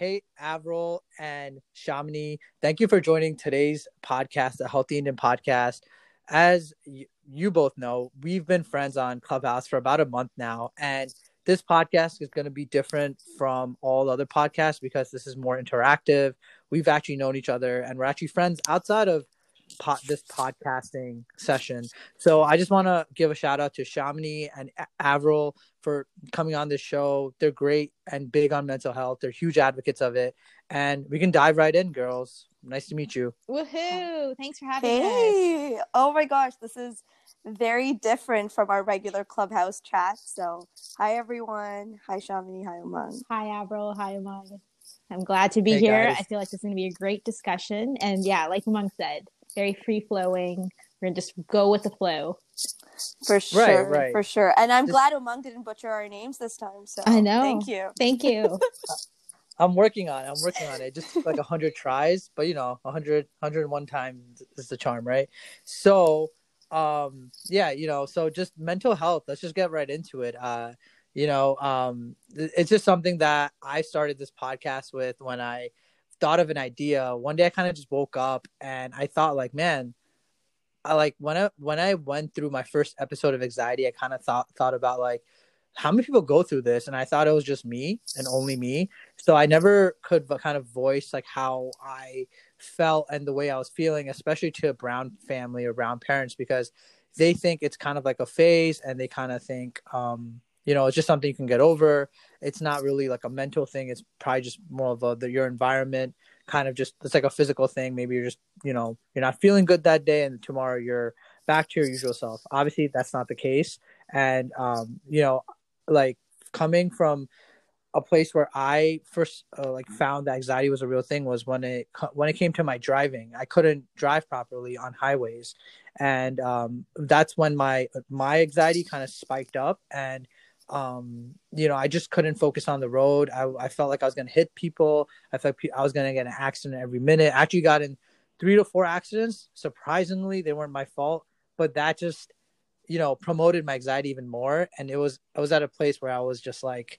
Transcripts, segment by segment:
Hey, Averil and Chamini, thank you for joining today's podcast, the Healthy Indian Podcast. As you both know, we've been friends on Clubhouse for about a month now, and this podcast is going to be different from all other podcasts because this is more interactive. We've actually known each other, and we're actually friends outside of this podcasting session. So I just want to give a shout out to Chamini and Averil for coming on this show. They're great and big on mental health. They're huge advocates of it. And we can dive right in, girls. Nice to meet you. Woohoo! Thanks for having us. Hey! Oh my gosh, this is very different from our regular Clubhouse chat. So hi everyone. Hi Chamini. Hi Umang. Hi Averil. Hi Umang. I'm glad to be here. Guys, I feel like this is going to be a great discussion. And yeah, like Umang said, very free-flowing. We're going to just go with the flow. For sure. Right. For sure. And I'm glad Umang didn't butcher our names this time. So I know. Thank you. I'm working on it. Just like 100 tries. But, 101 times is the charm, right? So, so just mental health. Let's just get right into it. It's just something that I started this podcast with when I thought of an idea. One day I kind of just woke up and I thought like, man, when I went through my first episode of anxiety, I kind of thought about like how many people go through this. And I thought it was just me and only me. So I never could kind of voice like how I felt and the way I was feeling, especially to a brown family or brown parents, because they think it's kind of like a phase and they kind of think, it's just something you can get over. It's not really like a mental thing. It's probably just more of your environment kind of just, it's like a physical thing. Maybe you're just, you're not feeling good that day and tomorrow you're back to your usual self. Obviously that's not the case. And, like coming from a place where I first found that anxiety was a real thing was when it came to my driving. I couldn't drive properly on highways. And that's when my anxiety kind of spiked up. And I just couldn't focus on the road. I felt like I was going to hit people. I felt I was going to get an accident every minute. I actually got in 3 to 4 accidents. Surprisingly, they weren't my fault, but that just, promoted my anxiety even more. And I was at a place where I was just like,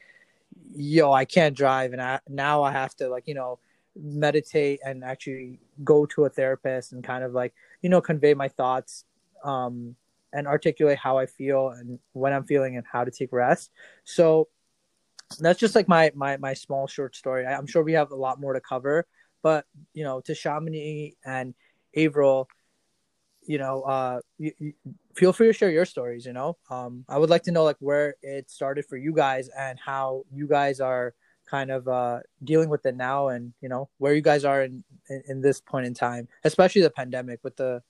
yo, I can't drive. And now I have to meditate and actually go to a therapist and kind of convey my thoughts, and articulate how I feel and when I'm feeling and how to take rest. So that's just like my small short story. I'm sure we have a lot more to cover, but to Chamini and Averil, feel free to share your stories. I would like to know like where it started for you guys and how you guys are kind of dealing with it now, and where you guys are in this point in time, especially the pandemic with the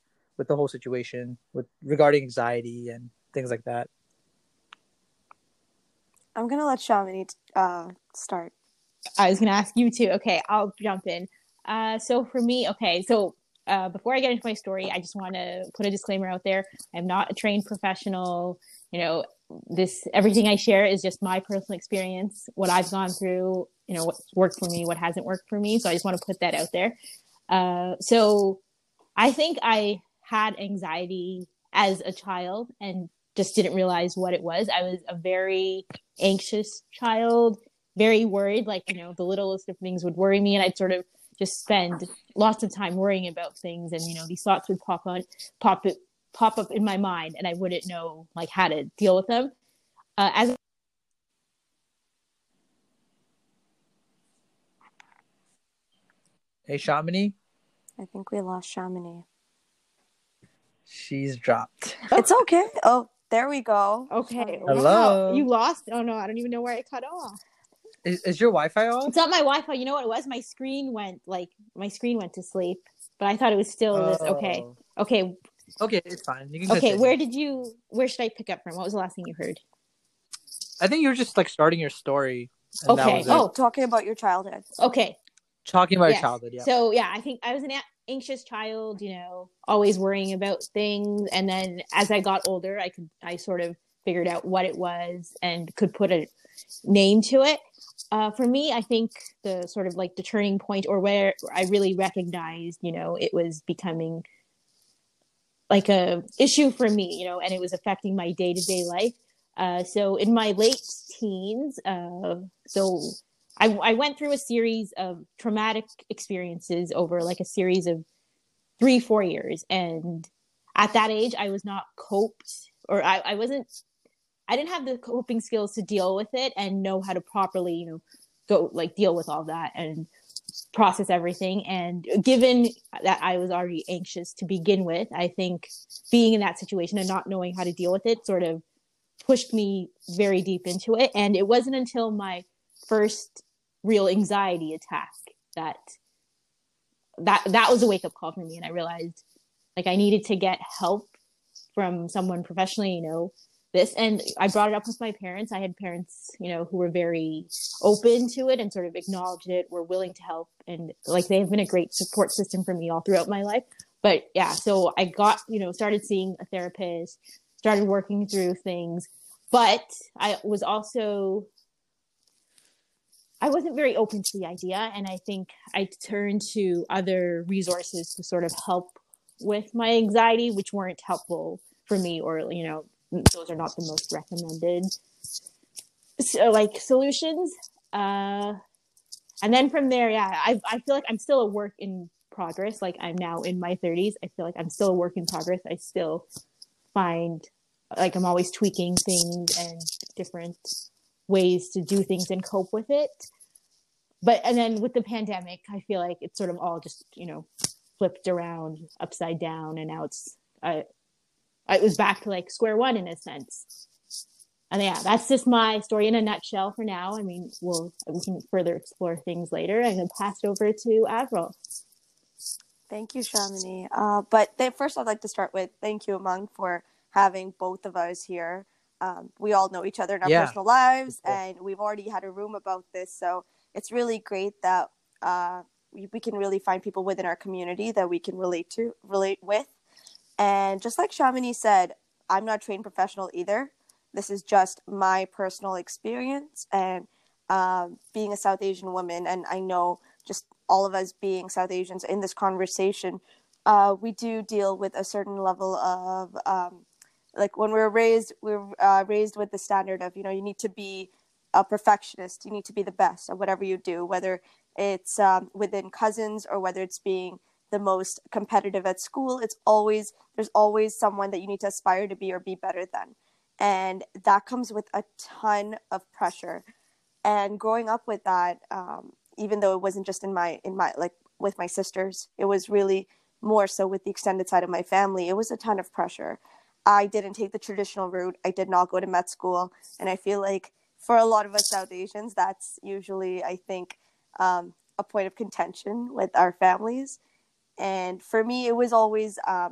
whole situation regarding anxiety and things like that. I'm going to let Chamini start. I was going to ask you too. Okay, I'll jump in. So for me, before I get into my story, I just want to put a disclaimer out there. I'm not a trained professional. Everything I share is just my personal experience, what I've gone through, what's worked for me, what hasn't worked for me. So I just want to put that out there. So I think I had anxiety as a child and just didn't realize what it was. I was a very anxious child, very worried, the littlest of things would worry me. And I'd sort of just spend lots of time worrying about things. And, these thoughts would pop up in my mind and I wouldn't know how to deal with them. Hey, Chamini? I think we lost Chamini. She's dropped. It's okay. Oh, there we go. Okay. Hello. Wow. You lost? Oh, no. I don't even know where I cut off. Is your Wi-Fi off? It's not my Wi-Fi. You know what it was? My screen went to sleep, but I thought it was still this. Okay. Okay. It's fine. You can continue. Where should I pick up from? What was the last thing you heard? I think you were just starting your story. And okay. That was talking about your childhood. Okay. Talking about your childhood, yeah. So, yeah, I think I was an anxious child, always worrying about things. And then as I got older, I sort of figured out what it was and could put a name to it. For me, I think the sort of the turning point, or where I really recognized, it was becoming like a issue for me, and it was affecting my day-to-day life. So in my late teens, I went through a series of traumatic experiences over like a series of 3-4 years. And at that age, I was not coped, or I didn't have the coping skills to deal with it and know how to properly, you know, go like deal with all that and process everything. And given that I was already anxious to begin with, I think being in that situation and not knowing how to deal with it sort of pushed me very deep into it. And it wasn't until my first real anxiety attack that was a wake-up call for me. And I realized like I needed to get help from someone professionally, you know, this. And I brought it up with my parents. I had parents, you know, who were very open to it and sort of acknowledged it, were willing to help. And like, they have been a great support system for me all throughout my life. But yeah, so I got, you know, started seeing a therapist, started working through things, but I wasn't very open to the idea. And I think I turned to other resources to sort of help with my anxiety, which weren't helpful for me, or, you know, those are not the most recommended solutions. And then from there, yeah, I feel like I'm still a work in progress. Like I'm now in my 30s. I feel like I'm still a work in progress. I still find like I'm always tweaking things and different ways to do things and cope with it. And then with the pandemic, I feel like it's sort of all just, you know, flipped around upside down. And now it was back to like square one in a sense. And yeah, that's just my story in a nutshell for now. I mean, we can further explore things later. I'm going to pass it over to Averil. Thank you, Chamini. First I'd like to start with thank you, Umang, for having both of us here. We all know each other in our personal lives, and we've already had a room about this. So it's really great that we can really find people within our community that we can relate with. And just like Chamini said, I'm not a trained professional either. This is just my personal experience and being a South Asian woman. And I know just all of us being South Asians in this conversation, we do deal with a certain level of like when we're raised with the standard of, you know, you need to be a perfectionist. You need to be the best at whatever you do, whether it's within cousins or whether it's being the most competitive at school. There's always someone that you need to aspire to be or be better than. And that comes with a ton of pressure. And growing up with that, even though it wasn't just in my like with my sisters, it was really more so with the extended side of my family. It was a ton of pressure. I didn't take the traditional route. I did not go to med school. And I feel like for a lot of us South Asians, that's usually, I think, a point of contention with our families. And for me, it was always, I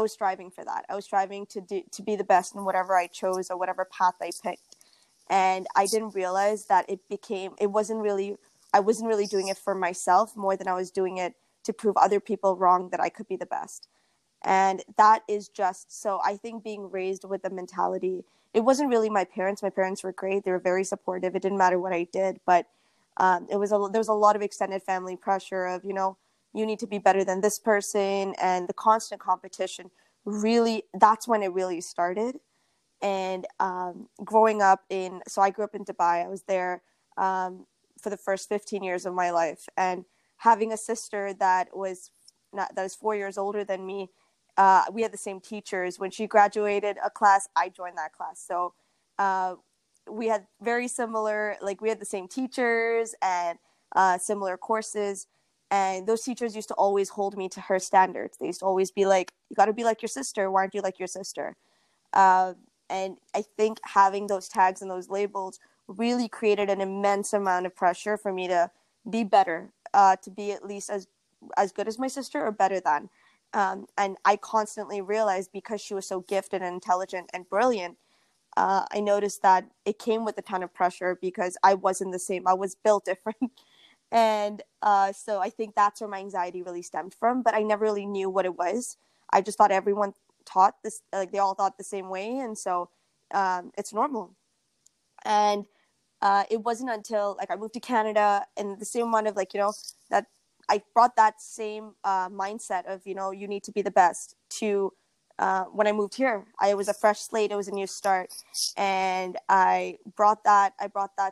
was striving for that. I was striving to be the best in whatever I chose or whatever path I picked. And I didn't realize that I wasn't really doing it for myself more than I was doing it to prove other people wrong that I could be the best. And that is just, so I think being raised with the mentality, it wasn't really my parents. My parents were great. They were very supportive. It didn't matter what I did, but there was a lot of extended family pressure of, you know, you need to be better than this person, and the constant competition really, that's when it really started. And I grew up in Dubai. I was there for the first 15 years of my life, and having a sister that is 4 years older than me, we had the same teachers. When she graduated a class, I joined that class. So we had very similar, like we had the same teachers and similar courses. And those teachers used to always hold me to her standards. They used to always be like, you got to be like your sister. Why aren't you like your sister? And I think having those tags and those labels really created an immense amount of pressure for me to be better, to be at least as good as my sister or better than. And I constantly realized, because she was so gifted and intelligent and brilliant, I noticed that it came with a ton of pressure because I wasn't the same. I was built different. And so I think that's where my anxiety really stemmed from. But I never really knew what it was. I just thought everyone taught this, like they all thought the same way. And so it's normal. And it wasn't until like I moved to Canada, and the same amount of like, you know, that I brought that same mindset of, you know, you need to be the best to when I moved here. I was a fresh slate. It was a new start. And I brought that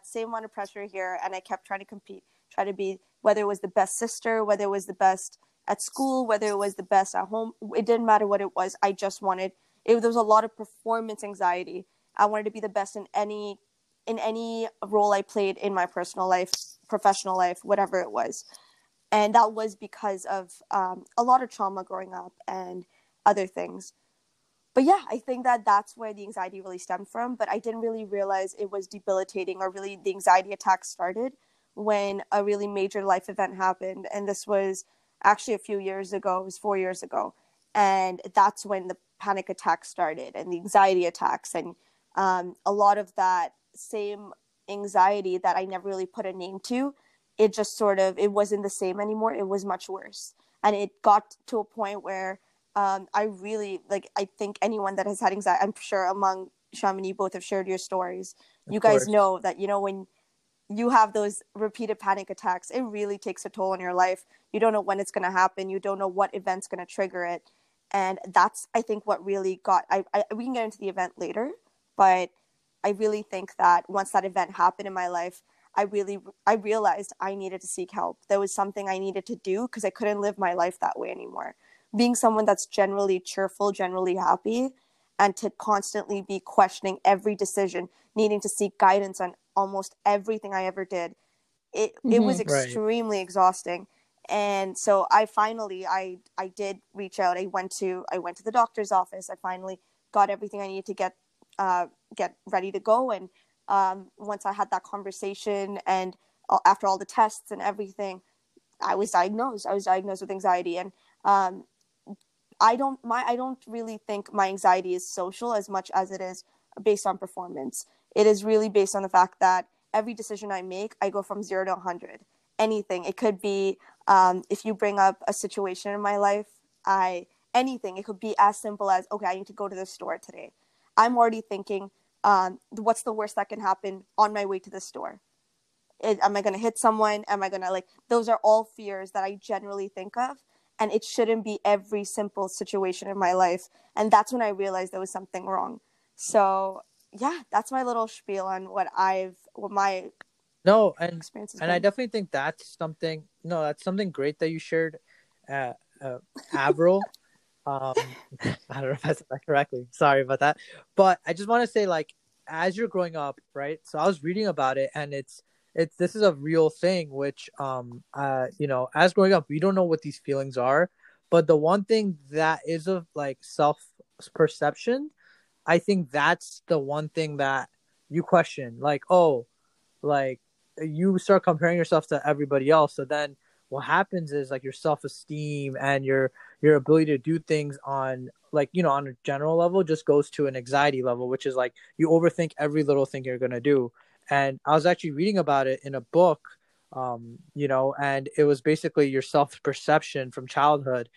same amount of pressure here. And I kept trying to compete, try to be, whether it was the best sister, whether it was the best at school, whether it was the best at home, it didn't matter what it was. I just wanted it. There was a lot of performance anxiety. I wanted to be the best in any role I played in my personal life, professional life, whatever it was. And that was because of a lot of trauma growing up and other things. But yeah, I think that that's where the anxiety really stemmed from. But I didn't really realize it was debilitating, or really the anxiety attack started when a really major life event happened. And this was actually a few years ago. It was 4 years ago. And that's when the panic attacks started and the anxiety attacks, and a lot of that same anxiety that I never really put a name to. It just sort of, it wasn't the same anymore. It was much worse. And it got to a point where I really, like, I think anyone that has had anxiety, I'm sure among Chamini, you both have shared your stories. You guys know that, you know, when you have those repeated panic attacks, it really takes a toll on your life. You don't know when it's going to happen. You don't know what event's going to trigger it. And that's, I think, what really got, we can get into the event later, but I really think that once that event happened in my life, I realized I needed to seek help. There was something I needed to do because I couldn't live my life that way anymore. Being someone that's generally cheerful, generally happy, and to constantly be questioning every decision, needing to seek guidance on almost everything I ever did, it was extremely exhausting. And so I finally did reach out. I went to the doctor's office. I finally got everything I needed to get ready to go. And once I had that conversation, and after all the tests and everything, I was diagnosed with anxiety. And I don't really think my anxiety is social as much as it is based on performance. It is really based on the fact that every decision I make, I go from 0 to 100. Anything. It could be if you bring up a situation in my life, anything. It could be as simple as, okay, I need to go to the store today. I'm already thinking, what's the worst that can happen on my way to the store? Am I going to hit someone? Am I going to, like, those are all fears that I generally think of, and it shouldn't be every simple situation in my life. And that's when I realized there was something wrong. So yeah, that's my little spiel on what my experience has been. I definitely think that's something great that you shared, Averil. I don't know if I said that correctly. Sorry about that. But I just want to say, like, as you're growing up, right? So I was reading about it, and it's this is a real thing, which you know, as growing up, we don't know what these feelings are. But the one thing that is of, like, self-perception, I think that's the one thing that you question. Like, oh, like, you start comparing yourself to everybody else. So then what happens is, like, your self-esteem and your ability to do things on, like, you know, on a general level just goes to an anxiety level, which is like you overthink every little thing you're going to do. And I was actually reading about it in a book, you know, and it was basically your self-perception from childhood.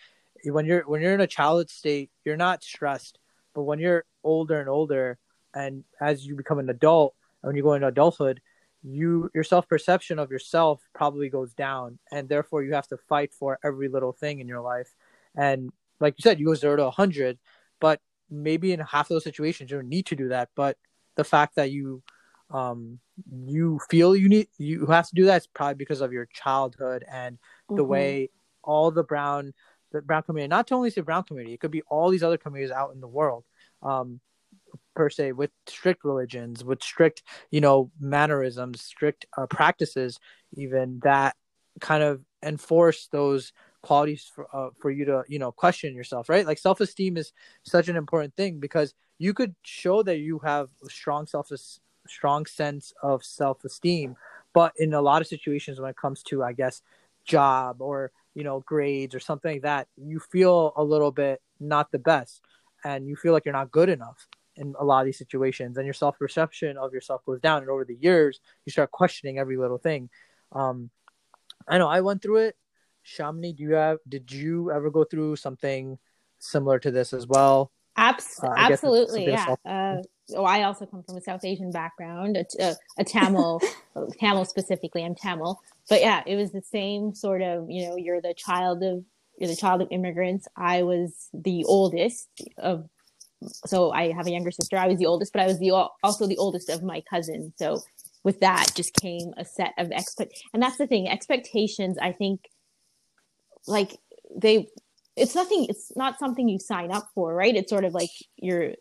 When you're in a childhood state, you're not stressed, but when you're older and older, and as you become an adult, when you go into adulthood, your self-perception of yourself probably goes down, and therefore you have to fight for every little thing in your life. And like you said, you go 0 to 100, but maybe in half of those situations you don't need to do that. But the fact that you feel you have to do that is probably because of your childhood and the way all the brown community, not only the brown community, it could be all these other communities out in the world, per se, with strict religions, with strict, you know, mannerisms, strict practices, even, that kind of enforce those qualities for you to, you know, question yourself, right? Like, self-esteem is such an important thing, because you could show that you have a strong sense of self-esteem, but in a lot of situations, when it comes to, I guess, job or, you know, grades or something like that, you feel a little bit not the best, and you feel like you're not good enough in a lot of these situations, and your self-perception of yourself goes down. And over the years, you start questioning every little thing. I know I went through it. Chamini, did you ever go through something similar to this as well? Absolutely. Yeah. I also come from a South Asian background, a Tamil, Tamil specifically. I'm Tamil, but yeah, it was the same sort of, you know, you're the child of is a child of immigrants. I was the oldest of, so I have a younger sister. I was the oldest, but I was also the oldest of my cousins. So with that just came a set of and that's the thing, expectations. I think like it's not something you sign up for, right? It's sort of like you're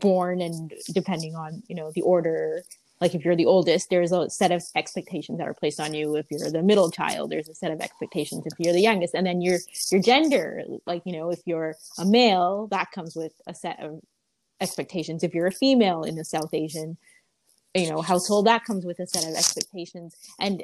born, and depending on, you know, the order, like if you're the oldest, there's a set of expectations that are placed on you. If you're the middle child, there's a set of expectations. If you're the youngest, and then your gender, like, you know, if you're a male, that comes with a set of expectations. If you're a female in the South Asian, you know, household, that comes with a set of expectations. And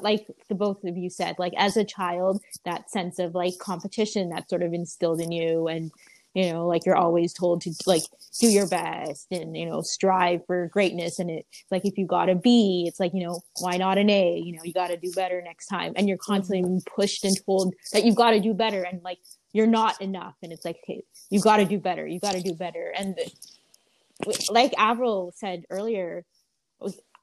like the both of you said, like as a child, that sense of like competition that's sort of instilled in you, and, you know, like you're always told to like do your best and, you know, strive for greatness. And it's like, if you got a B, it's like, you know, why not an A? You know, you got to do better next time. And you're constantly pushed and told that you've got to do better, and like you're not enough. And it's like, hey, you got to do better. You got to do better. And like Averil said earlier,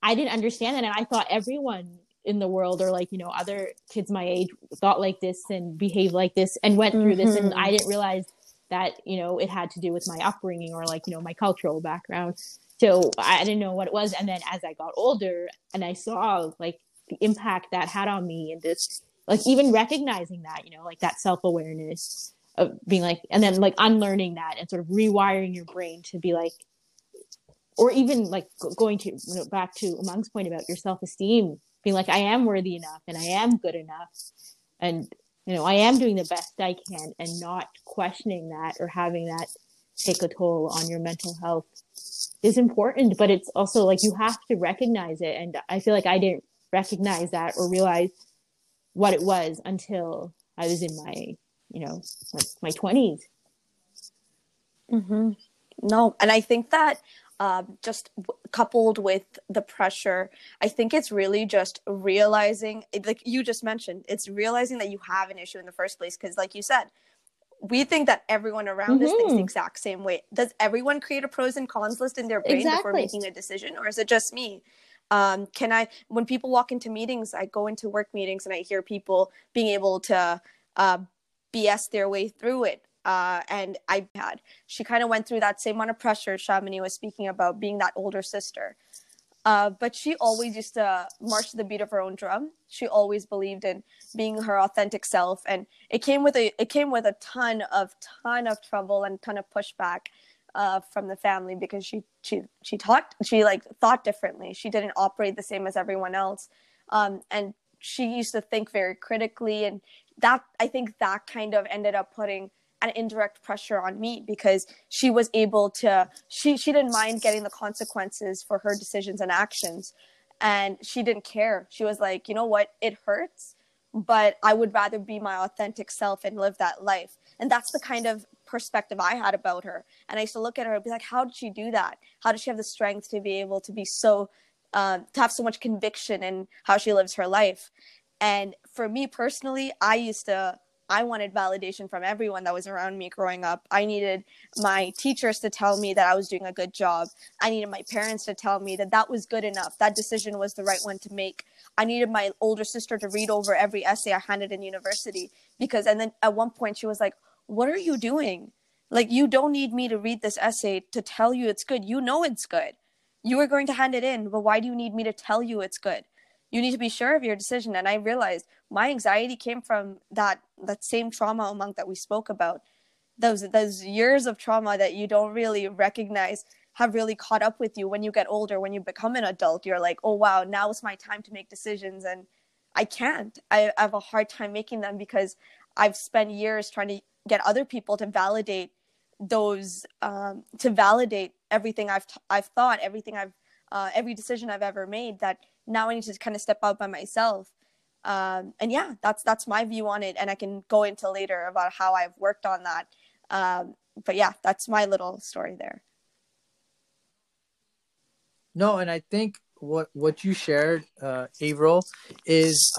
I didn't understand that. And I thought everyone in the world, or like, you know, other kids my age thought like this and behaved like this and went through this. And I didn't realize that, you know, it had to do with my upbringing or like, you know, my cultural background. So I didn't know what it was. And then as I got older and I saw like the impact that had on me, and this, like even recognizing that, you know, like that self-awareness of being like, and then like unlearning that and sort of rewiring your brain to be like, or even like going to, you know, back to Umang's point about your self-esteem, being like, I am worthy enough and I am good enough. And, you know, I am doing the best I can, and not questioning that or having that take a toll on your mental health is important. But it's also like, you have to recognize it. And I feel like I didn't recognize that or realize what it was until I was in my, you know, like my 20s. Mm-hmm. No. And I think that, just coupled with the pressure, I think it's really just realizing, like you just mentioned, it's realizing that you have an issue in the first place. Because like you said, we think that everyone around us thinks the exact same way. Does everyone create a pros and cons list in their brain before making a decision? Or is it just me? When people walk into meetings, I go into work meetings and I hear people being able to BS their way through it. And she kind of went through that same amount of pressure Chamini was speaking about, being that older sister. But she always used to march to the beat of her own drum. She always believed in being her authentic self, and it came with a ton of trouble and ton of pushback from the family, because she thought differently. She didn't operate the same as everyone else, and she used to think very critically, and that I think that kind of ended up putting an indirect pressure on me, because she was able to, she didn't mind getting the consequences for her decisions and actions, and she didn't care. She was like, you know what, it hurts, but I would rather be my authentic self and live that life. And that's the kind of perspective I had about her. And I used to look at her and be like, how did she do that? How did she have the strength to be able to be so, to have so much conviction in how she lives her life? And for me personally, I wanted validation from everyone that was around me growing up. I needed my teachers to tell me that I was doing a good job. I needed my parents to tell me that that was good enough, that decision was the right one to make. I needed my older sister to read over every essay I handed in university, because, and then at one point she was like, what are you doing? Like, you don't need me to read this essay to tell you it's good. You know it's good. You are going to hand it in, but why do you need me to tell you it's good? You need to be sure of your decision. And I realized my anxiety came from that same trauma, Umang, that we spoke about. Those years of trauma that you don't really recognize have really caught up with you when you get older, when you become an adult. You're like, oh, wow, now is my time to make decisions. And I can't. I have a hard time making them, because I've spent years trying to get other people to validate those, to validate everything I've thought, everything every decision I've ever made, that now I need to kind of step out by myself. And yeah, that's my view on it. And I can go into later about how I've worked on that. But yeah, that's my little story there. No, and I think what you shared, Averil, is,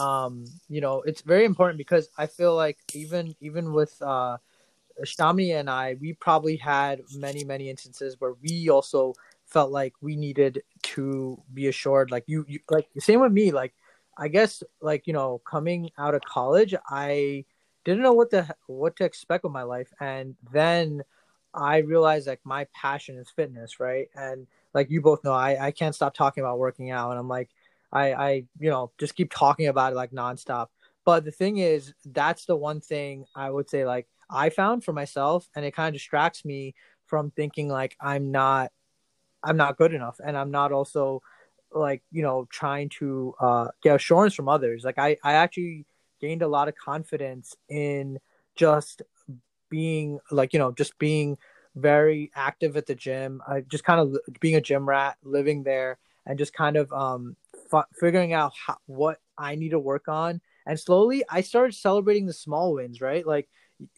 you know, it's very important, because I feel like even with Chamini and I, we probably had many instances where we also felt like we needed to be assured, like you like the same with me. Like, I guess, like, you know, coming out of college, I didn't know what to expect with my life. And then I realized like my passion is fitness, right? And like you both know, I can't stop talking about working out, and I'm like, I you know, just keep talking about it like nonstop. But the thing is, that's the one thing I would say like I found for myself, and it kind of distracts me from thinking like I'm not good enough, and I'm not also like, you know, trying to get assurance from others. Like I actually gained a lot of confidence in just being like, you know, just being very active at the gym, just kind of being a gym rat, living there, and just kind of figuring out what I need to work on. And slowly I started celebrating the small wins, right? Like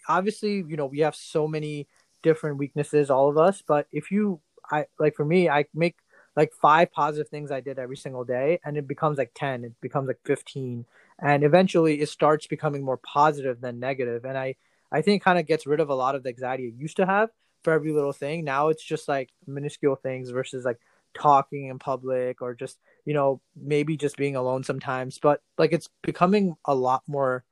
obviously, you know, we have so many different weaknesses, all of us, but for me, I make like 5 positive things I did every single day, and it becomes like 10, it becomes like 15. And eventually it starts becoming more positive than negative. And I think it kind of gets rid of a lot of the anxiety it used to have for every little thing. Now it's just like minuscule things versus like talking in public, or just, you know, maybe just being alone sometimes. But like it's becoming a lot more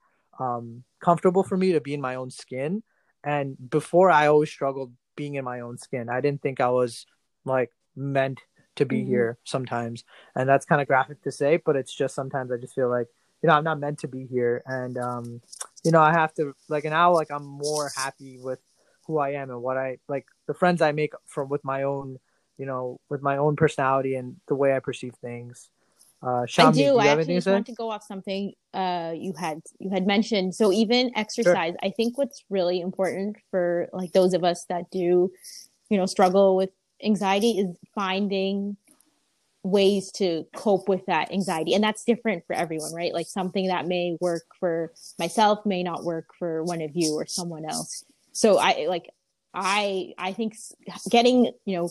comfortable for me to be in my own skin. And before, I always struggled being in my own skin. I didn't think I was like meant to be here sometimes. And that's kind of graphic to say, but it's just sometimes I just feel like, you know, I'm not meant to be here. And, you know, I have to like, and now like I'm more happy with who I am and what I like, the friends I make with my own, you know, with my own personality and the way I perceive things. Chamini, I actually just want to go off something you had mentioned. So even exercise, sure. I think what's really important for like those of us that do, you know, struggle with anxiety is finding ways to cope with that anxiety. And that's different for everyone, right? Like something that may work for myself may not work for one of you or someone else. So I think getting, you know,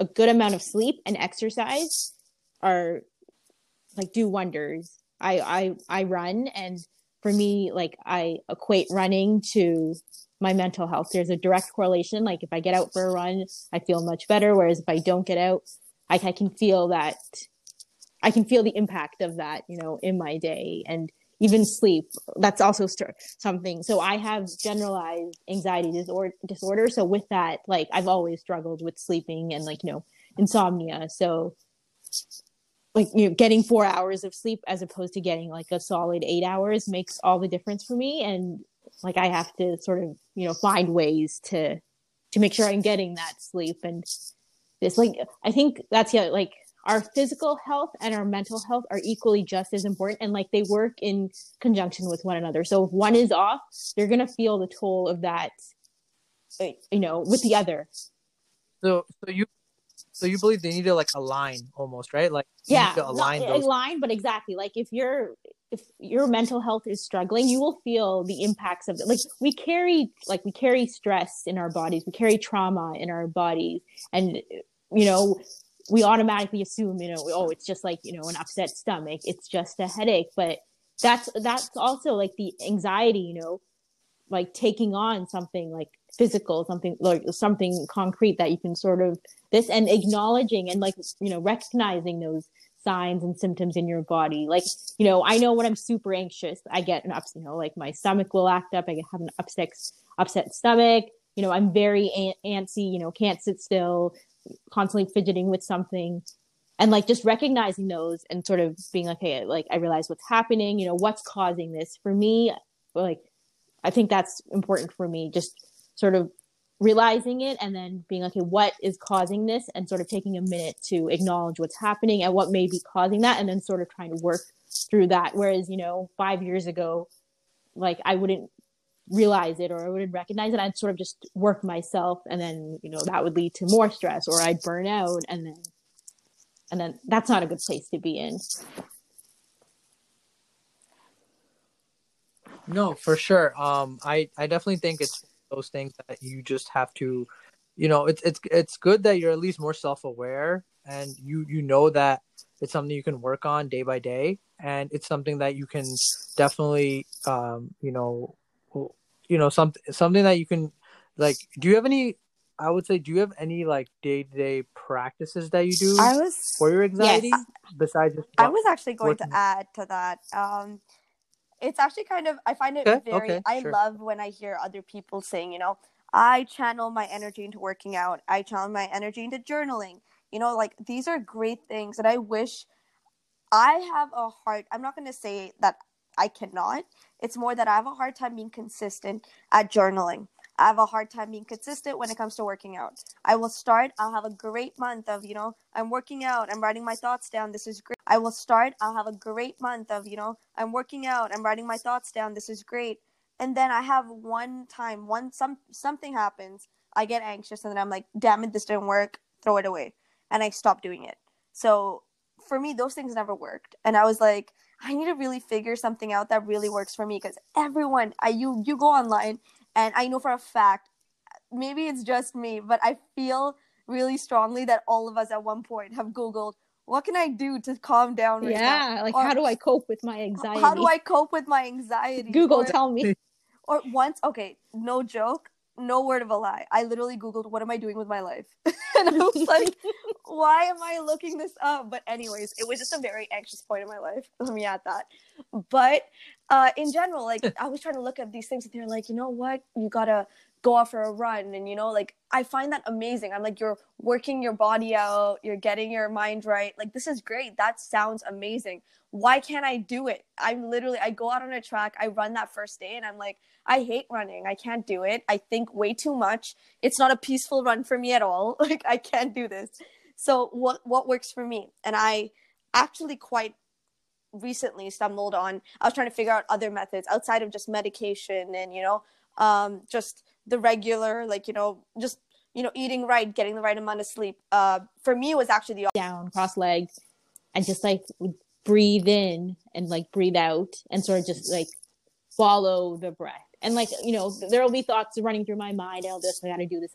a good amount of sleep and exercise are like do wonders. I run, and for me, like I equate running to my mental health. There's a direct correlation. Like if I get out for a run, I feel much better. Whereas if I don't get out, I can feel that. I can feel the impact of that, you know, in my day. And even sleep, that's also something. So I have generalized anxiety disorder. So with that, like I've always struggled with sleeping and like, you know, insomnia. So like, you know, getting 4 hours of sleep as opposed to getting like a solid 8 hours makes all the difference for me. And like I have to sort of, you know, find ways to make sure I'm getting that sleep. And this, like, I think that's like our physical health and our mental health are equally just as important, and like they work in conjunction with one another. So if one is off, you're going to feel the toll of that, you know, with the other. So you believe they need to like align almost, right? Like yeah, need to align, but exactly. Like if your mental health is struggling, you will feel the impacts of it. Like we carry stress in our bodies. We carry trauma in our bodies, and, you know, we automatically assume, you know, oh, it's just like, you know, an upset stomach. It's just a headache. But that's also like the anxiety, you know, like taking on something like physical, something concrete that you can sort of this, and acknowledging and like, you know, recognizing those signs and symptoms in your body. Like, you know, I know when I'm super anxious, I get an upset, you know, like my stomach will act up. I have an upset stomach, you know, I'm very antsy, you know, can't sit still, constantly fidgeting with something. And like just recognizing those and sort of being like, hey, like I realize what's happening, you know, what's causing this for me. Like, I think that's important for me, just sort of realizing it and then being like, okay, what is causing this, and sort of taking a minute to acknowledge what's happening and what may be causing that, and then sort of trying to work through that. Whereas, you know, 5 years ago, like I wouldn't realize it or I wouldn't recognize it. I'd sort of just work myself, and then, you know, that would lead to more stress, or I'd burn out, and then that's not a good place to be in. No, for sure. I definitely think it's those things that you just have to, you know, it's good that you're at least more self-aware, and you know that it's something you can work on day by day, and it's something that you can definitely something that you can like. Do you have any like day-to-day practices that you do for your anxiety? Yes. Besides, I was actually going to add to that. It's actually kind of, I find it I love when I hear other people saying, you know, I channel my energy into working out. I channel my energy into journaling. You know, like, these are great things that I wish I have a hard, I'm not going to say that I cannot. It's more that I have a hard time being consistent at journaling. I have a hard time being consistent when it comes to working out. I will start, I'll have a great month of, you know, I'm working out, I'm writing my thoughts down, this is great. I will start, I'll have a great month of, you know, I'm working out, I'm writing my thoughts down, this is great. And then I have one time, something happens, I get anxious, and then I'm like, damn it, this didn't work, throw it away. And I stop doing it. So for me, those things never worked. And I was like, I need to really figure something out that really works for me, because everyone, you go online, and I know for a fact, maybe it's just me, but I feel really strongly that all of us at one point have Googled, what can I do to calm down right now? Yeah, like, or, how do I cope with my anxiety? How do I cope with my anxiety? Google, tell me. Or once, okay, no joke, no word of a lie, I literally Googled, what am I doing with my life? And I was like, why am I looking this up? But anyways, it was just a very anxious point in my life. Let me add that. But in general, like, I was trying to look at these things and they're like, you know what? You got to go out for a run. And, you know, like, I find that amazing. I'm like, you're working your body out. You're getting your mind right. Like, this is great. That sounds amazing. Why can't I do it? I go out on a track. I run that first day and I'm like, I hate running. I can't do it. I think way too much. It's not a peaceful run for me at all. Like, I can't do this. So what works for me? And I actually quite recently stumbled on, I was trying to figure out other methods outside of just medication and, you know, just the regular, like, you know, just, you know, eating right, getting the right amount of sleep. For me, it was actually the down, cross legs, and just like breathe in and like breathe out and sort of just like follow the breath. And like, you know, there'll be thoughts running through my mind. I got to do this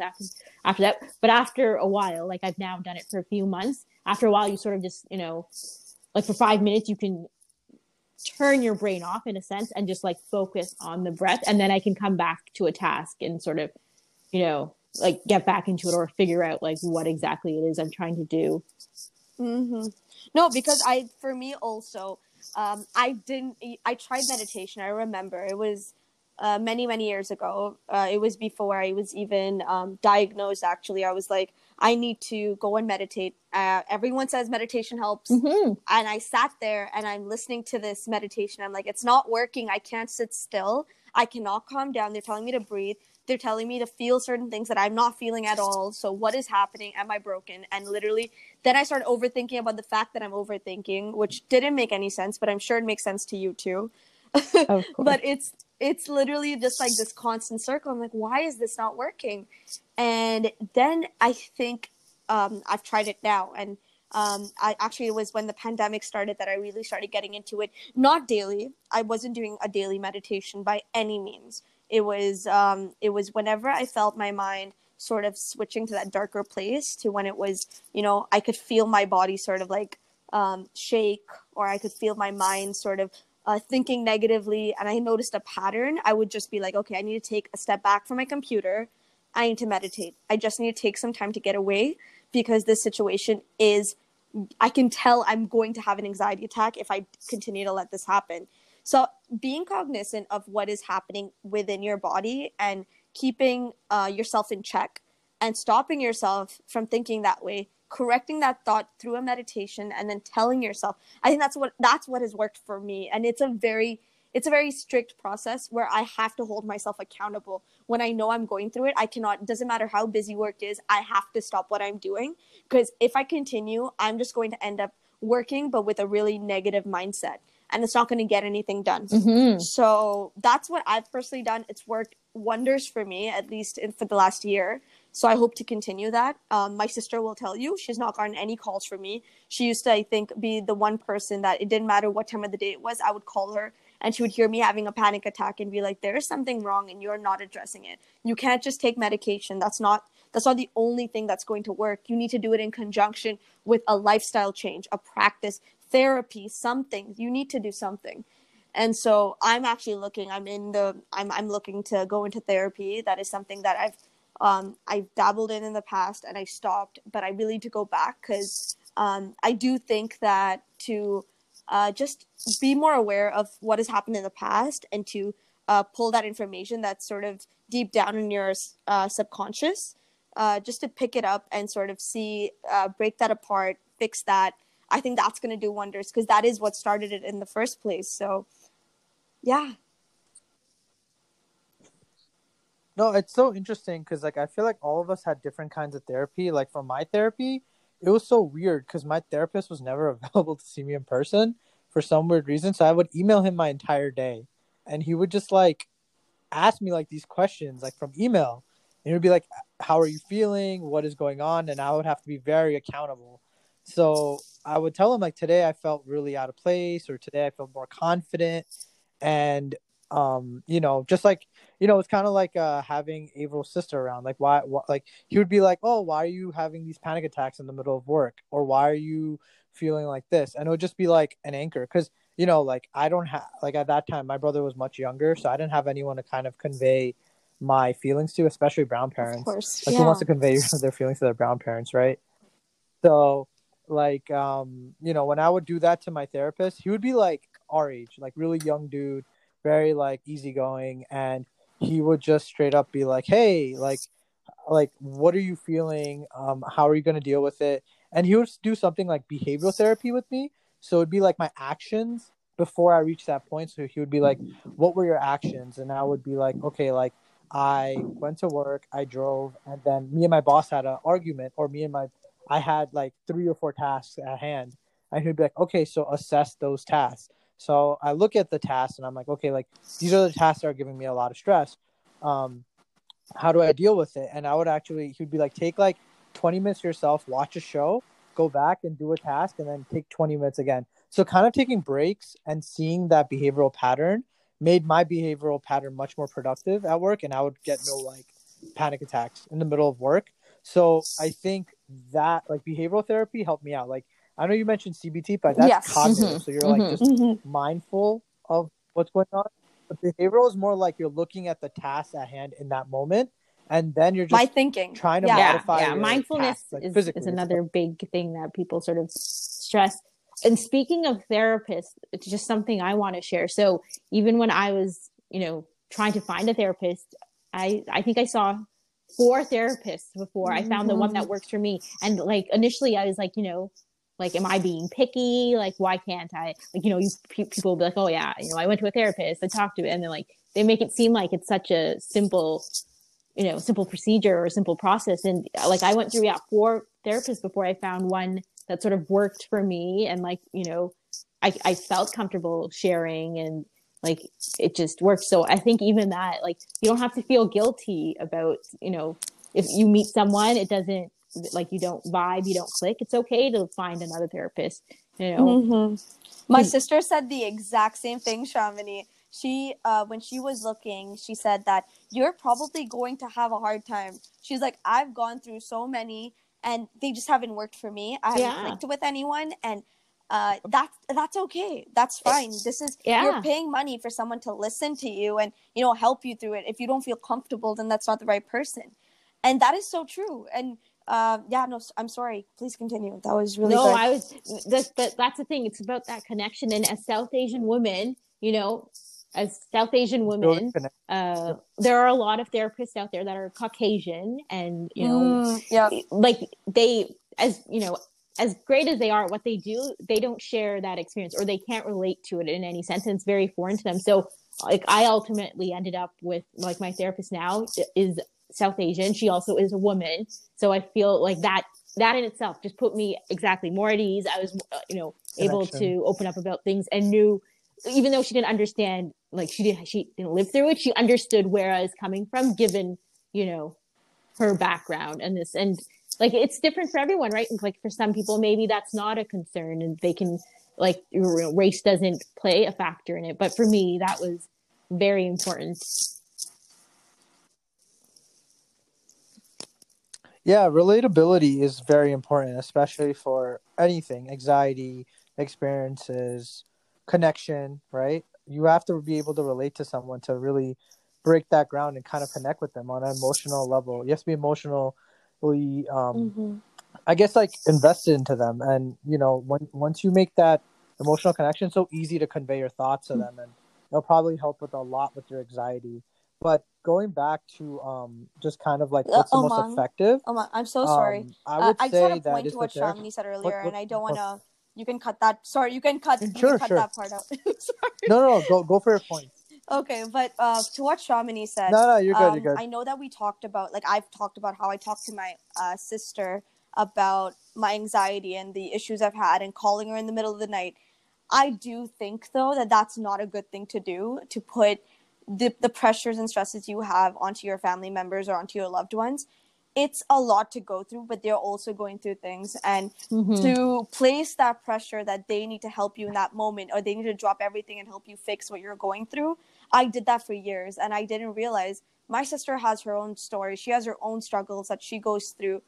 after that. But after a while, like, I've now done it for a few months. After a while, you sort of just, you know, like, for 5 minutes, you can turn your brain off in a sense and just like focus on the breath. And then I can come back to a task and sort of, you know, like, get back into it or figure out like what exactly it is I'm trying to do. Mm-hmm. No, because for me also, I tried meditation. I remember it was many, many years ago. It was before I was even diagnosed, actually. I was like, I need to go and meditate. Everyone says meditation helps. Mm-hmm. And I sat there and I'm listening to this meditation. I'm like, it's not working. I can't sit still. I cannot calm down. They're telling me to breathe. They're telling me to feel certain things that I'm not feeling at all. So what is happening? Am I broken? And literally, then I started overthinking about the fact that I'm overthinking, which didn't make any sense, but I'm sure it makes sense to you too. But it's literally just like this constant circle. I'm like, why is this not working? And then I think I've tried it now. And it was when the pandemic started that I really started getting into it. Not daily. I wasn't doing a daily meditation by any means. It was whenever I felt my mind sort of switching to that darker place, to when it was, you know, I could feel my body sort of like shake, or I could feel my mind sort of thinking negatively, and I noticed a pattern. I would just be like, okay, I need to take a step back from my computer. I need to meditate. I just need to take some time to get away, because this situation is, I can tell I'm going to have an anxiety attack if I continue to let this happen. So being cognizant of what is happening within your body and keeping yourself in check and stopping yourself from thinking that way, correcting that thought through a meditation, and then telling yourself, I think that's what has worked for me. And it's a very strict process where I have to hold myself accountable. When I know I'm going through it, I cannot, doesn't matter how busy work is, I have to stop what I'm doing, because if I continue, I'm just going to end up working, but with a really negative mindset, and it's not going to get anything done. Mm-hmm. So that's what I've personally done. It's worked wonders for me, at least for the last year. So I hope to continue that. My sister will tell you, she's not gotten any calls from me. She used to, I think, be the one person that it didn't matter what time of the day it was, I would call her and she would hear me having a panic attack and be like, there is something wrong and you're not addressing it. You can't just take medication. That's not the only thing that's going to work. You need to do it in conjunction with a lifestyle change, a practice, therapy, something. You need to do something. And so I'm looking to go into therapy. That is something that I've dabbled in the past and I stopped, but I really need to go back, because I do think that to just be more aware of what has happened in the past and to pull that information that's sort of deep down in your subconscious, just to pick it up and sort of see, break that apart, fix that. I think that's going to do wonders because that is what started it in the first place. So, yeah. No, it's so interesting because, like, I feel like all of us had different kinds of therapy. Like, for my therapy, it was so weird because my therapist was never available to see me in person for some weird reason. So I would email him my entire day and he would just, like, ask me, like, these questions, like, from email. And he would be like, how are you feeling? What is going on? And I would have to be very accountable. So I would tell him, like, today I felt really out of place, or today I felt more confident. And, you know, just like, you know, it's kind of like having Averil's sister around. Like, why, like, he would be like, oh, why are you having these panic attacks in the middle of work? Or why are you feeling like this? And it would just be like an anchor. Cause, you know, like, I don't have, like, at that time, my brother was much younger. So I didn't have anyone to kind of convey my feelings to, especially brown parents. Of course, like, yeah. Who wants to convey their feelings to their brown parents, right? So, like, you know, when I would do that to my therapist, he would be like our age, like really young dude, very like easygoing, and he would just straight up be like, hey, like what are you feeling? How are you going to deal with it? And he would do something like behavioral therapy with me, so it'd be like my actions before I reached that point. So he would be like, what were your actions? And I would be like, okay, like, I went to work, I drove, and then me and my boss had an argument, or I had like 3 or 4 tasks at hand. And he'd be like, okay, so assess those tasks. So I look at the tasks and I'm like, okay, like, these are the tasks that are giving me a lot of stress. How do I deal with it? And I would actually, he'd be like, take like 20 minutes to yourself, watch a show, go back and do a task, and then take 20 minutes again. So kind of taking breaks and seeing that behavioral pattern made my behavioral pattern much more productive at work, and I would get no like panic attacks in the middle of work. So I think that like behavioral therapy helped me out. Like, I know you mentioned CBT, but that's cognitive. Mm-hmm. So you're like just mindful of what's going on. But behavioral is more like you're looking at the task at hand in that moment, and then you're just trying to modify. Yeah, mindfulness tasks, like, is another big thing that people sort of stress. And speaking of therapists, it's just something I want to share. So even when I was, you know, trying to find a therapist, I think I saw 4 therapists before I found the one that works for me. And like, initially I was like, you know, like, am I being picky? Like, why can't I, like, you know, people will be like, oh yeah, you know, I went to a therapist, I talked to it. And then like, they make it seem like it's such a simple, you know, simple procedure or simple process. And like, I went through 4 therapists before I found one that sort of worked for me. And like, you know, I felt comfortable sharing, and like, it just works. So I think even that, like, you don't have to feel guilty about, you know, if you meet someone, it doesn't, like, you don't vibe, you don't click. It's okay to find another therapist, you know. Mm-hmm. My sister said the exact same thing, Chamini. She, when she was looking, she said that you're probably going to have a hard time. She's like, I've gone through so many and they just haven't worked for me. I haven't clicked with anyone. And that's okay. That's fine. This is, you're paying money for someone to listen to you and, you know, help you through it. If you don't feel comfortable, then that's not the right person. And that is so true. And I'm sorry. Please continue. That was really good. That's the thing. It's about that connection. And as South Asian women, you know, there are a lot of therapists out there that are Caucasian, and, you know, like, they, as, you know, as great as they are at what they do, they don't share that experience, or they can't relate to it in any sense. And it's very foreign to them. So like, I ultimately ended up with, like, my therapist now is South Asian. She also is a woman. So I feel like that in itself just put me more at ease. I was, you know, able to open up about things, and knew, even though she didn't understand, like, she didn't live through it, she understood where I was coming from, given, you know, her background and this. And like, it's different for everyone, right? Like, for some people, maybe that's not a concern, and they can, like, race doesn't play a factor in it. But for me, that was very important. Yeah, relatability is very important, especially for anything, anxiety, experiences, connection, right? You have to be able to relate to someone to really break that ground and kind of connect with them on an emotional level. You have to be emotional. I guess, like, invested into them. And, you know, once you make that emotional connection, so easy to convey your thoughts to them, and it'll probably help with a lot with your anxiety. But going back to just kind of like what's the most effective. I'm so sorry. I would say I just had a point to what Chamini said earlier, and I don't want to. You can cut that. Sorry, you can cut. Sure. That part out. Sorry. No. Go for your point. Okay, but to what Chamini said. No, you're good. You're good. I know that we talked about, like, I've talked about how I talked to my sister about my anxiety and the issues I've had, and calling her in the middle of the night. I do think, though, that that's not a good thing to do, to put the pressures and stresses you have onto your family members or onto your loved ones. It's a lot to go through, but they're also going through things, and to place that pressure that they need to help you in that moment, or they need to drop everything and help you fix what you're going through. I did that for years, and I didn't realize my sister has her own story. She has her own struggles that she goes through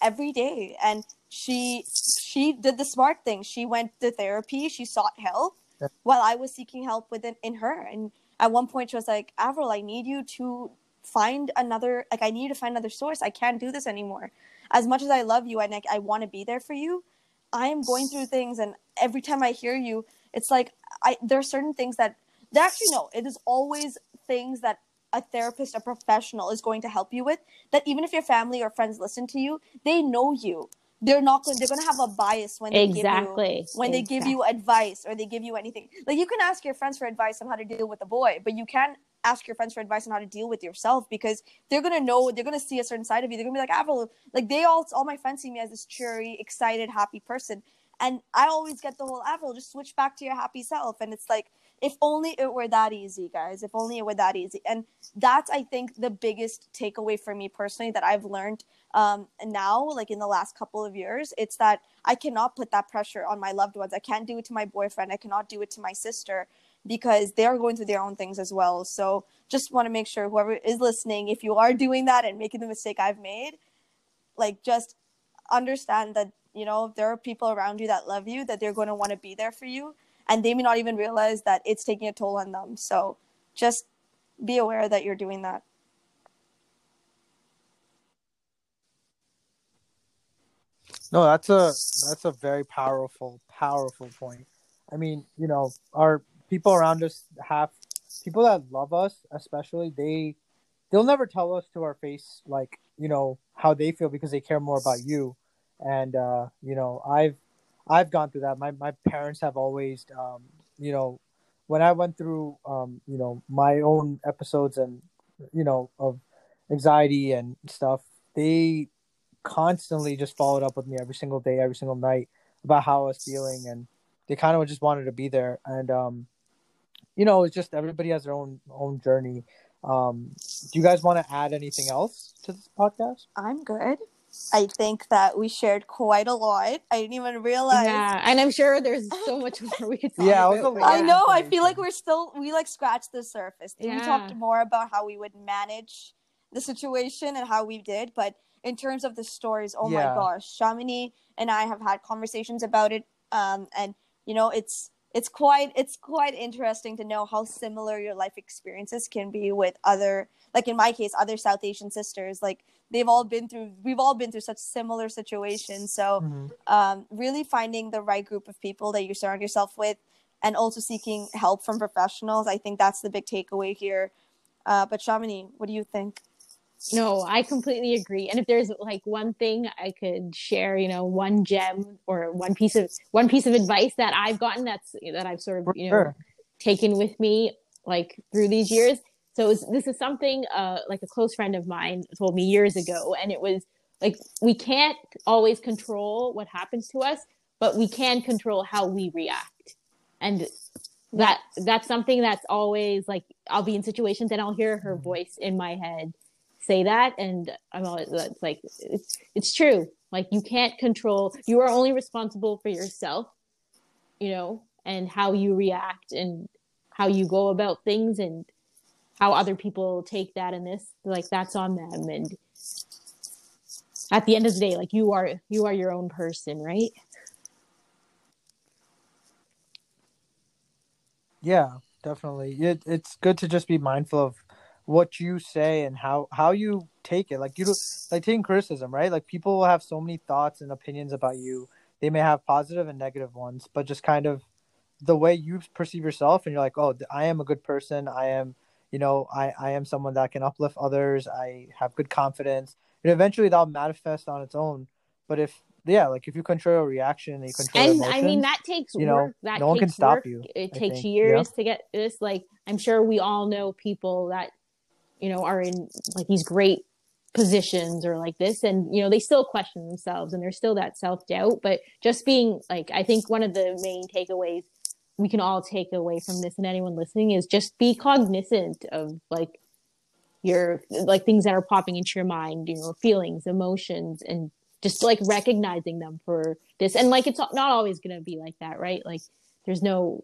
every day, and she did the smart thing. She went to therapy. She sought help while I was seeking help in her. And at one point she was like, Averil, I need you to find another source. I can't do this anymore. As much as I love you and I want to be there for you, I am going through things, and every time I hear you, it's like there are certain things it is always things that a therapist, a professional, is going to help you with, that even if your family or friends listen to you, they know you. They're going to have a bias when they give you advice, or they give you anything. Like, you can ask your friends for advice on how to deal with a boy, but you can't ask your friends for advice on how to deal with yourself, because they're going to know, they're going to see a certain side of you. They're going to be like, Averil, like, all my friends see me as this cheery, excited, happy person. And I always get the whole, Averil, just switch back to your happy self. And it's like, if only it were that easy, guys. If only it were that easy. And that's, I think, the biggest takeaway for me personally that I've learned now, like in the last couple of years. It's that I cannot put that pressure on my loved ones. I can't do it to my boyfriend. I cannot do it to my sister, because they're going through their own things as well. So just want to make sure whoever is listening, if you are doing that and making the mistake I've made, like, just understand that, you know, there are people around you that love you, that they're going to want to be there for you. And they may not even realize that it's taking a toll on them. So just be aware that you're doing that. No, that's a very powerful, powerful point. I mean, you know, our people around us, have people that love us, especially, they'll never tell us to our face, like, you know, how they feel, because they care more about you. And, you know, I've gone through that. My parents have always, you know, when I went through, you know, my own episodes and, you know, of anxiety and stuff, they constantly just followed up with me every single day, every single night, about how I was feeling. And they kind of just wanted to be there. And, you know, it's just, everybody has their own journey. Do you guys want to add anything else to this podcast? I'm good. I think that we shared quite a lot. I didn't even realize. Yeah, and I'm sure there's so much more we could talk about. I know. I feel like we scratched the surface. Yeah. We talked more about how we would manage the situation and how we did. But in terms of the stories, my gosh, Chamini and I have had conversations about it. And, you know, it's quite interesting to know how similar your life experiences can be with other, like in my case, other South Asian sisters. Like, we've all been through such similar situations. So really finding the right group of people that you surround yourself with, and also seeking help from professionals. I think that's the big takeaway here. But Chamini, what do you think? No, I completely agree. And if there's like one thing I could share, you know, one gem or one piece of advice that I've gotten, that I've sort of, you know, taken with me, like, through these years. So this is something like a close friend of mine told me years ago. And it was like, we can't always control what happens to us, but we can control how we react. And that's something that's always, like, I'll be in situations and I'll hear her voice in my head say that. And I'm always like, it's true. Like, you can't control, you are only responsible for yourself, you know, and how you react and how you go about things, and how other people take that and this, like, that's on them. And at the end of the day, like, you are your own person, right? Yeah, definitely. It's good to just be mindful of what you say and how you take it. Like, you do, like, taking criticism, right? Like, people will have so many thoughts and opinions about you they may have positive and negative ones, but just kind of the way you perceive yourself, and you're like, oh, I am a good person. I am, you know, I am someone that can uplift others. I have good confidence. And eventually that'll manifest on its own. But if, yeah, like if you control your reaction and you control your emotions, I mean, that takes work. Know, that no one can stop you. It takes years to get this. Like, I'm sure we all know people that, you know, are in like these great positions or like this, and, you know, they still question themselves and there's still that self-doubt. But just being like, I think one of the main takeaways we can all take away from this, and anyone listening, is just be cognizant of like your, like things that are popping into your mind, you know, feelings, emotions, and just like recognizing them for this. And like, it's not always going to be like that, right? Like there's no,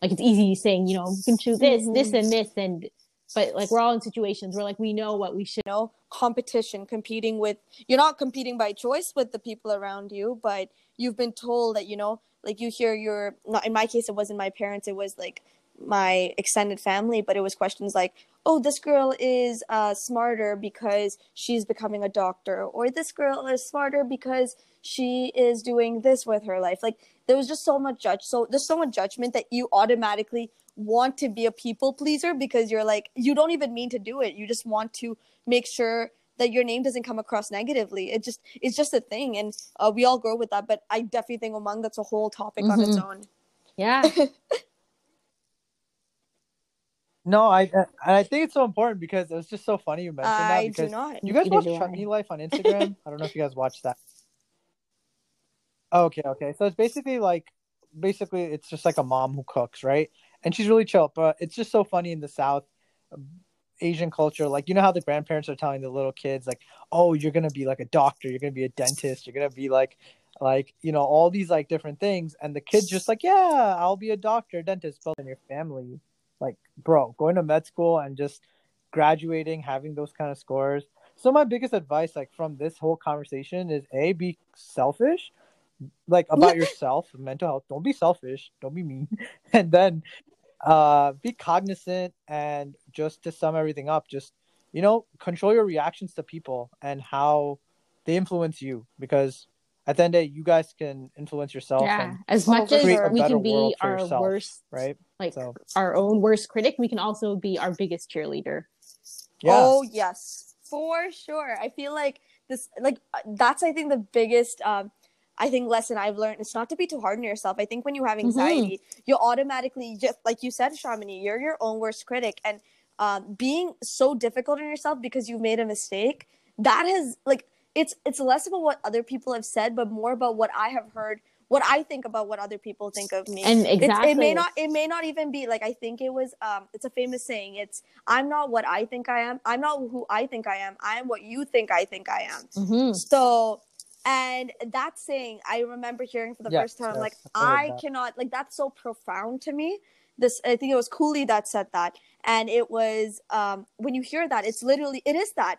like, it's easy saying, you know, you can do this, this, and this. And, but like, we're all in situations where like, we know what we should know. Competition, competing with, you're not competing by choice with the people around you, but you've been told that, you know, like you hear your, not in my case, it wasn't my parents. It was like my extended family, but it was questions like, oh, this girl is smarter because she's becoming a doctor, or this girl is smarter because she is doing this with her life. Like there was just so much there's so much judgment that you automatically want to be a people pleaser, because you're like, you don't even mean to do it. You just want to make sure that your name doesn't come across negatively. It's just a thing. And we all grow with that. But I definitely think Umang, that's a whole topic on its own. Yeah. No, I think it's so important, because it was just so funny you mentioned that. You guys watch Chamini Life on Instagram? I don't know if you guys watch that. Okay. So it's basically it's just like a mom who cooks, right? And she's really chill, but it's just so funny in the South Asian culture. Like, you know how the grandparents are telling the little kids, like, oh, you're going to be like a doctor, you're going to be a dentist, you're going to be like, you know, all these like different things. And the kid's just like, yeah, I'll be a doctor, dentist. But in your family, like, bro, going to med school and just graduating, having those kind of scores. So my biggest advice, like, from this whole conversation is, A, be selfish, like, about yourself, mental health. Don't be selfish. Don't be mean. And then be cognizant, and just to sum everything up, just, you know, control your reactions to people and how they influence you. Because at the end of the day, you guys can influence yourself. Yeah, and as much as we can be our worst, right? Like, our own worst critic, we can also be our biggest cheerleader. Yeah. Oh, yes, for sure. I feel like this, like, that's, I think, the biggest, I think, lesson I've learned is not to be too hard on yourself. I think when you have anxiety, you automatically, just like you said, Chamini, you're your own worst critic. And being so difficult on yourself because you've made a mistake, that has, like, it's less about what other people have said, but more about what I have heard, what I think about what other people think of me. And exactly, it may not even be like, I think it was, it's a famous saying. It's, I'm not what I think I am. I'm not who I think I am. I am what you think I am. Mm-hmm. So, and that saying, I remember hearing for the first time, like, I cannot, like, that's so profound to me. This, I think it was Cooley that said that. And it was, when you hear that, it's literally, it is that.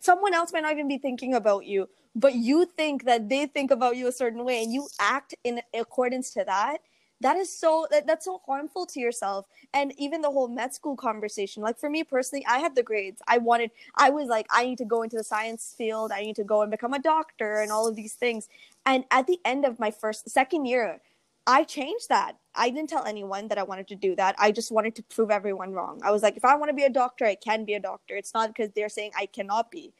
Someone else might not even be thinking about you, but you think that they think about you a certain way, and you act in accordance to that. That is so, that's so harmful to yourself. And even the whole med school conversation, like, for me personally, I had the grades I was like, I need to go into the science field, I need to go and become a doctor, and all of these things. And at the end of my second year, I changed that. I didn't tell anyone that I wanted to do that. I just wanted to prove everyone wrong. I was like, if I want to be a doctor, I can be a doctor. It's not because they're saying I cannot be.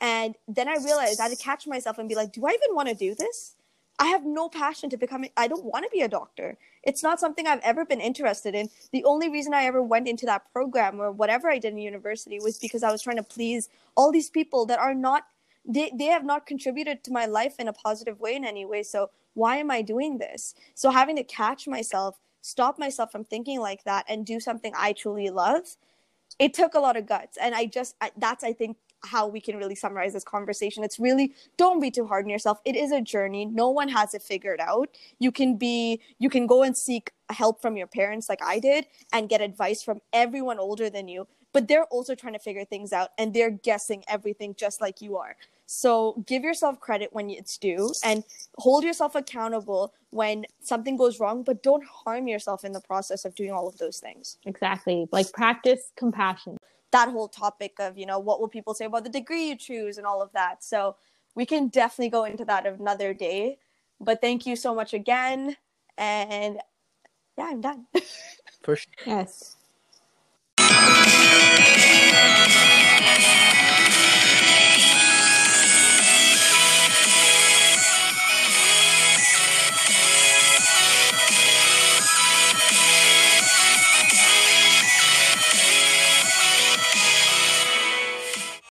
And then I realized I had to catch myself and be like, do I even want to do this? I have no passion to becoming. I don't want to be a doctor. It's not something I've ever been interested in. The only reason I ever went into that program or whatever I did in university was because I was trying to please all these people that are not, they have not contributed to my life in a positive way in any way. So why am I doing this? So having to catch myself, stop myself from thinking like that, and do something I truly love, it took a lot of guts. And that's, I think, how we can really summarize this conversation. It's really, don't be too hard on yourself. It is a journey. No one has it figured out. You can go and seek help from your parents, like I did, and get advice from everyone older than you. But they're also trying to figure things out, and they're guessing everything just like you are. So give yourself credit when it's due, and hold yourself accountable when something goes wrong, but don't harm yourself in the process of doing all of those things. Exactly. Like, practice compassion. That whole topic of, you know, what will people say about the degree you choose and all of that. So we can definitely go into that another day. But thank you so much again. And yeah, I'm done. For sure. Yes.